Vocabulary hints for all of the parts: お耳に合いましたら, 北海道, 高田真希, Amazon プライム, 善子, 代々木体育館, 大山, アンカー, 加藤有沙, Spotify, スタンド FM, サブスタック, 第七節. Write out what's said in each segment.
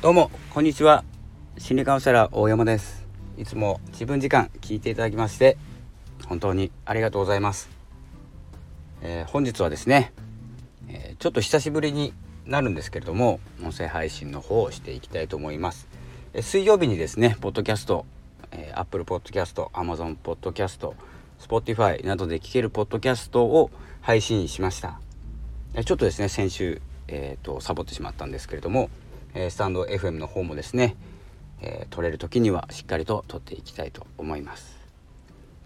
どうもこんにちは、心理カウンセラー大山です。いつも自分時間聞いていただきまして本当にありがとうございます。本日はですね、ちょっと久しぶりになるんですけれども音声配信の方をしていきたいと思います。水曜日にですねポッドキャスト、Apple Podcast、Amazon Podcast、Spotify などで聴けるポッドキャストを配信しました。ちょっとですね先週、サボってしまったんですけれども、スタンド FM の方もですね、撮れる時にはしっかりと撮っていきたいと思います。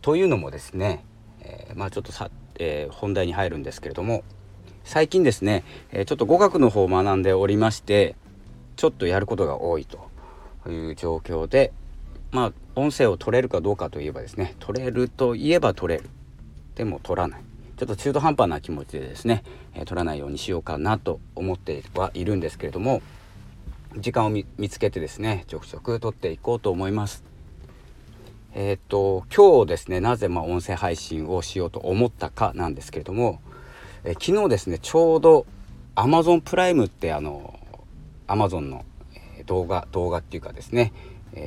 というのもですね、ちょっと本題に入るんですけれども、最近ですね、ちょっと語学の方を学んでおりまして、ちょっとやることが多いという状況で、音声を取れるかどうかといえばですね、取れるといえば取れる、でも取らない、ちょっと中途半端な気持ちでですね、取らないようにしようかなと思ってはいるんですけれども、時間を見つけてですねちょくちょく取っていこうと思います。今日ですね、なぜ音声配信をしようと思ったかなんですけれども、昨日ですねちょうど Amazon プライムって Amazon の動画っていうかですね、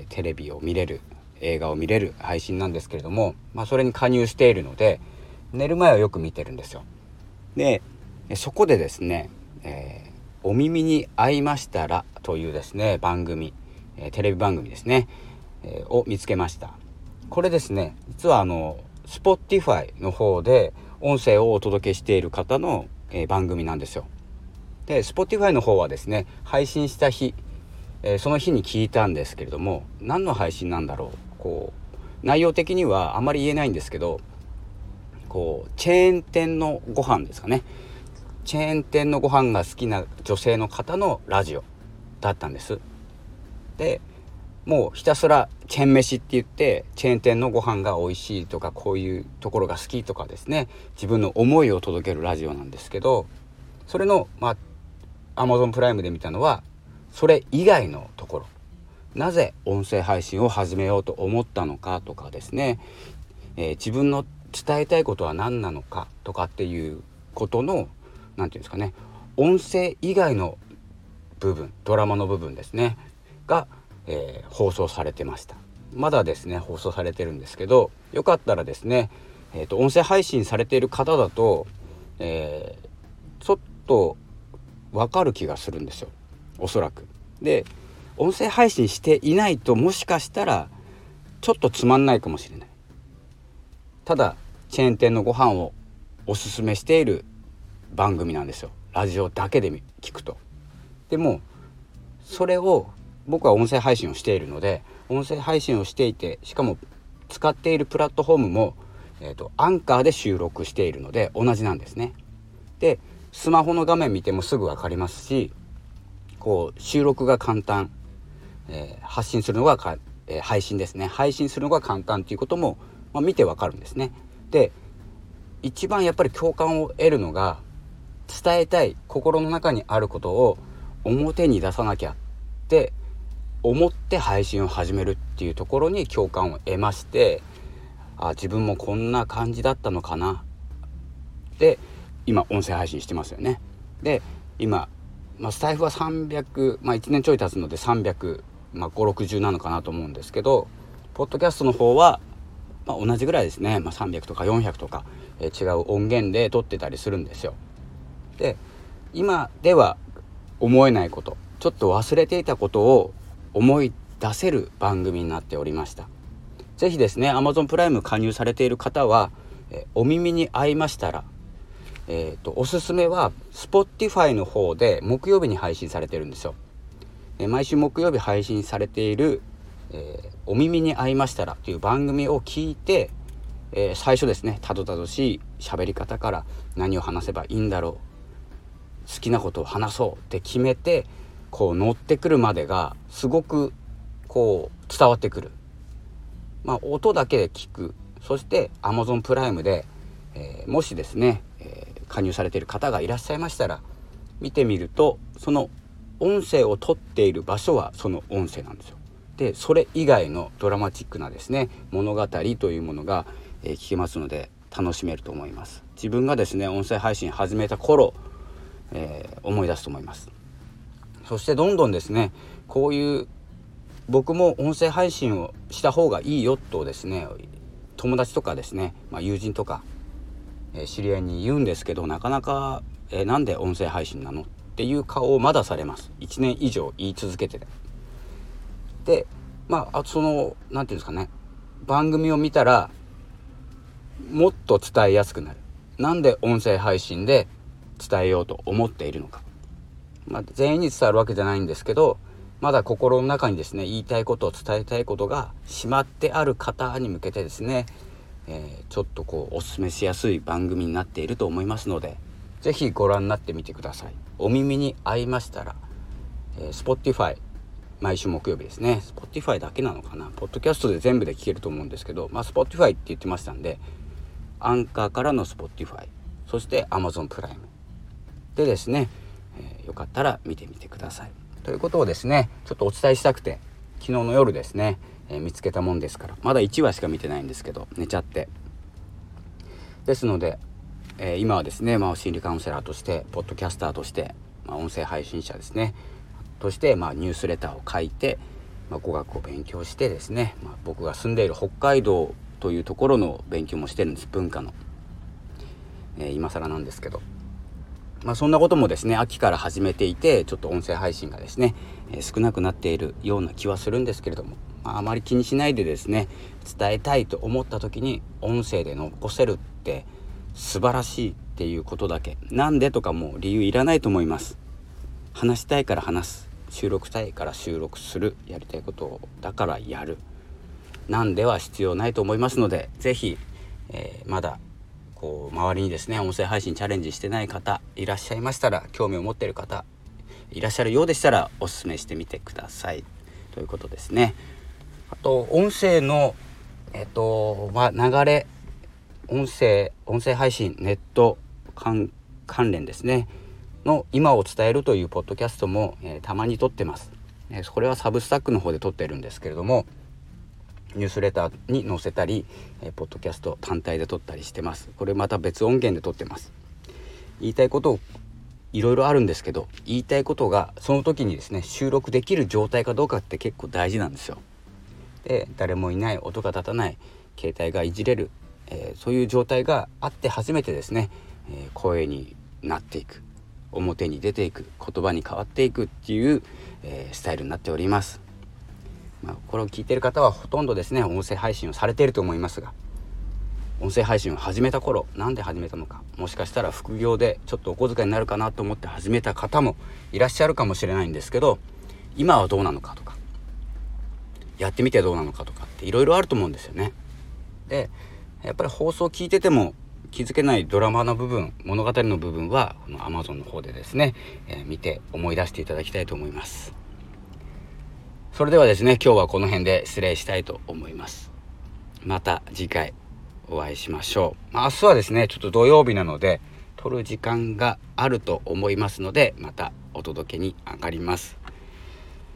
テレビを見れる、映画を見れる配信なんですけれども、それに加入しているので寝る前はよく見てるんですよ。でそこでですね、お耳に合いましたらというですね番組、テレビ番組ですね、を見つけました。これですね実はSpotify の方で音声をお届けしている方の、番組なんですよ。で Spotify の方はですね配信した日、その日に聞いたんですけれども、何の配信なんだろう、内容的にはあまり言えないんですけど、チェーン店のご飯ですかね、チェーン店のご飯が好きな女性の方のラジオだったんです。でもうひたすらチェーン飯って言って、チェーン店のご飯が美味しいとかこういうところが好きとかですね、自分の思いを届けるラジオなんですけど、それのAmazon プライムで見たのはそれ以外のところ、なぜ音声配信を始めようと思ったのかとかですね、自分の伝えたいことは何なのかとかっていうことのなんていうんですかね、音声以外の部分、ドラマの部分ですねが、放送されてました。まだですね放送されてるんですけど、よかったらですね、音声配信されている方だと、ちょっと分かる気がするんですよ、おそらく。で音声配信していないともしかしたらちょっとつまんないかもしれない。ただチェーン店のご飯をおすすめしている番組なんですよ、ラジオだけで聞くと。でもそれを僕は音声配信をしているので、音声配信をしていて、しかも使っているプラットフォームも、アンカーで収録しているので同じなんですね。でスマホの画面見てもすぐ分かりますし、収録が簡単、発信するのが配信ですね、配信するのが簡単ということも、見て分かるんですね。で一番やっぱり共感を得るのが、伝えたい心の中にあることを表に出さなきゃって思って配信を始めるっていうところに共感を得まして、自分もこんな感じだったのかなで今音声配信してますよね。で今、スタイフは300、1年ちょい経つので300、560なのかなと思うんですけど、ポッドキャストの方は、同じぐらいですね、300とか400とか、違う音源で撮ってたりするんですよ。で今では思えないこと、ちょっと忘れていたことを思い出せる番組になっておりました。ぜひですね Amazon プライム加入されている方は、お耳に合いましたら、おすすめは Spotify の方で木曜日に配信されているんですよ。毎週木曜日配信されている、お耳に合いましたらという番組を聞いて、最初ですねたどたどしい喋り方から何を話せばいいんだろう、好きなことを話そうって決めて乗ってくるまでがすごく伝わってくる、音だけで聞く。そして Amazon プライムで、もしですね、加入されている方がいらっしゃいましたら見てみると、その音声を取っている場所はその音声なんですよ。でそれ以外のドラマチックなですね物語というものが、聞けますので楽しめると思います。自分がですね音声配信始めた頃、思い出すと思います。そしてどんどんですね、こういう僕も音声配信をした方がいいよとですね、友達とかですね、友人とか知り合いに言うんですけど、なかなかなんで音声配信なのっていう顔をまだされます。1年以上言い続けてで、そのなんていうんですかね、番組を見たらもっと伝えやすくなる。なんで音声配信で伝えようと思っているのか、全員に伝わるわけじゃないんですけど、まだ心の中にですね、言いたいことを伝えたいことがしまってある方に向けてですね、ちょっとこうおすすめしやすい番組になっていると思いますので、ぜひご覧になってみてください。お耳に合いましたら、Spotify、毎週木曜日ですね、Spotify だけなのかな、ポッドキャストで全部で聞けると思うんですけど、Spotify って言ってましたんで、アンカーからの Spotify、 そして Amazon プライムでですね、よかったら見てみてくださいということをですね、ちょっとお伝えしたくて、昨日の夜ですね、見つけたもんですから、まだ1話しか見てないんですけど、寝ちゃって、ですので、今はですね、心理カウンセラーとしてポッドキャスターとして、音声配信者ですねとして、ニュースレターを書いて、語学を勉強してですね、僕が住んでいる北海道というところの勉強もしてるんです、文化の、今更なんですけど、そんなこともですね、秋から始めていて、ちょっと音声配信がですね、少なくなっているような気はするんですけれども、あまり気にしないでですね、伝えたいと思った時に音声で残せるって素晴らしいっていうことだけ、なんでとかもう理由いらないと思います。話したいから話す、収録したいから収録する、やりたいことをだからやる、なんでは必要ないと思いますので、ぜひ、まだこう周りにですね、音声配信チャレンジしてない方いらっしゃいましたら、興味を持っている方いらっしゃるようでしたら、おすすめしてみてくださいということですね。あと音声の、流れ、音声配信、ネット関連ですねの今を伝えるというポッドキャストも、たまに撮ってます。これはサブスタックの方で撮ってるんですけれども、ニュースレターに載せたり、ポッドキャスト単体で撮ったりしてます。これまた別音源で撮ってます。言いたいこといろいろあるんですけど、言いたいことがその時にですね、収録できる状態かどうかって結構大事なんですよ。で、誰もいない、音が立たない、携帯がいじれる、そういう状態があって初めてですね、声になっていく、表に出ていく、言葉に変わっていくっていう、スタイルになっております。これを聞いている方はほとんどですね、音声配信をされていると思いますが、音声配信を始めた頃、なんで始めたのか、もしかしたら副業でちょっとお小遣いになるかなと思って始めた方もいらっしゃるかもしれないんですけど、今はどうなのかとか、やってみてどうなのかとかっていろいろあると思うんですよね。で、やっぱり放送を聞いてても気づけないドラマの部分、物語の部分はこの Amazon の方でですね、見て思い出していただきたいと思います。それではですね、今日はこの辺で失礼したいと思います。また次回お会いしましょう。明日はですね、ちょっと土曜日なので、撮る時間があると思いますので、またお届けに上がります。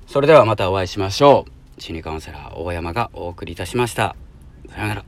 それではまたお会いしましょう。心理カウンセラー大山がお送りいたしました。さようなら。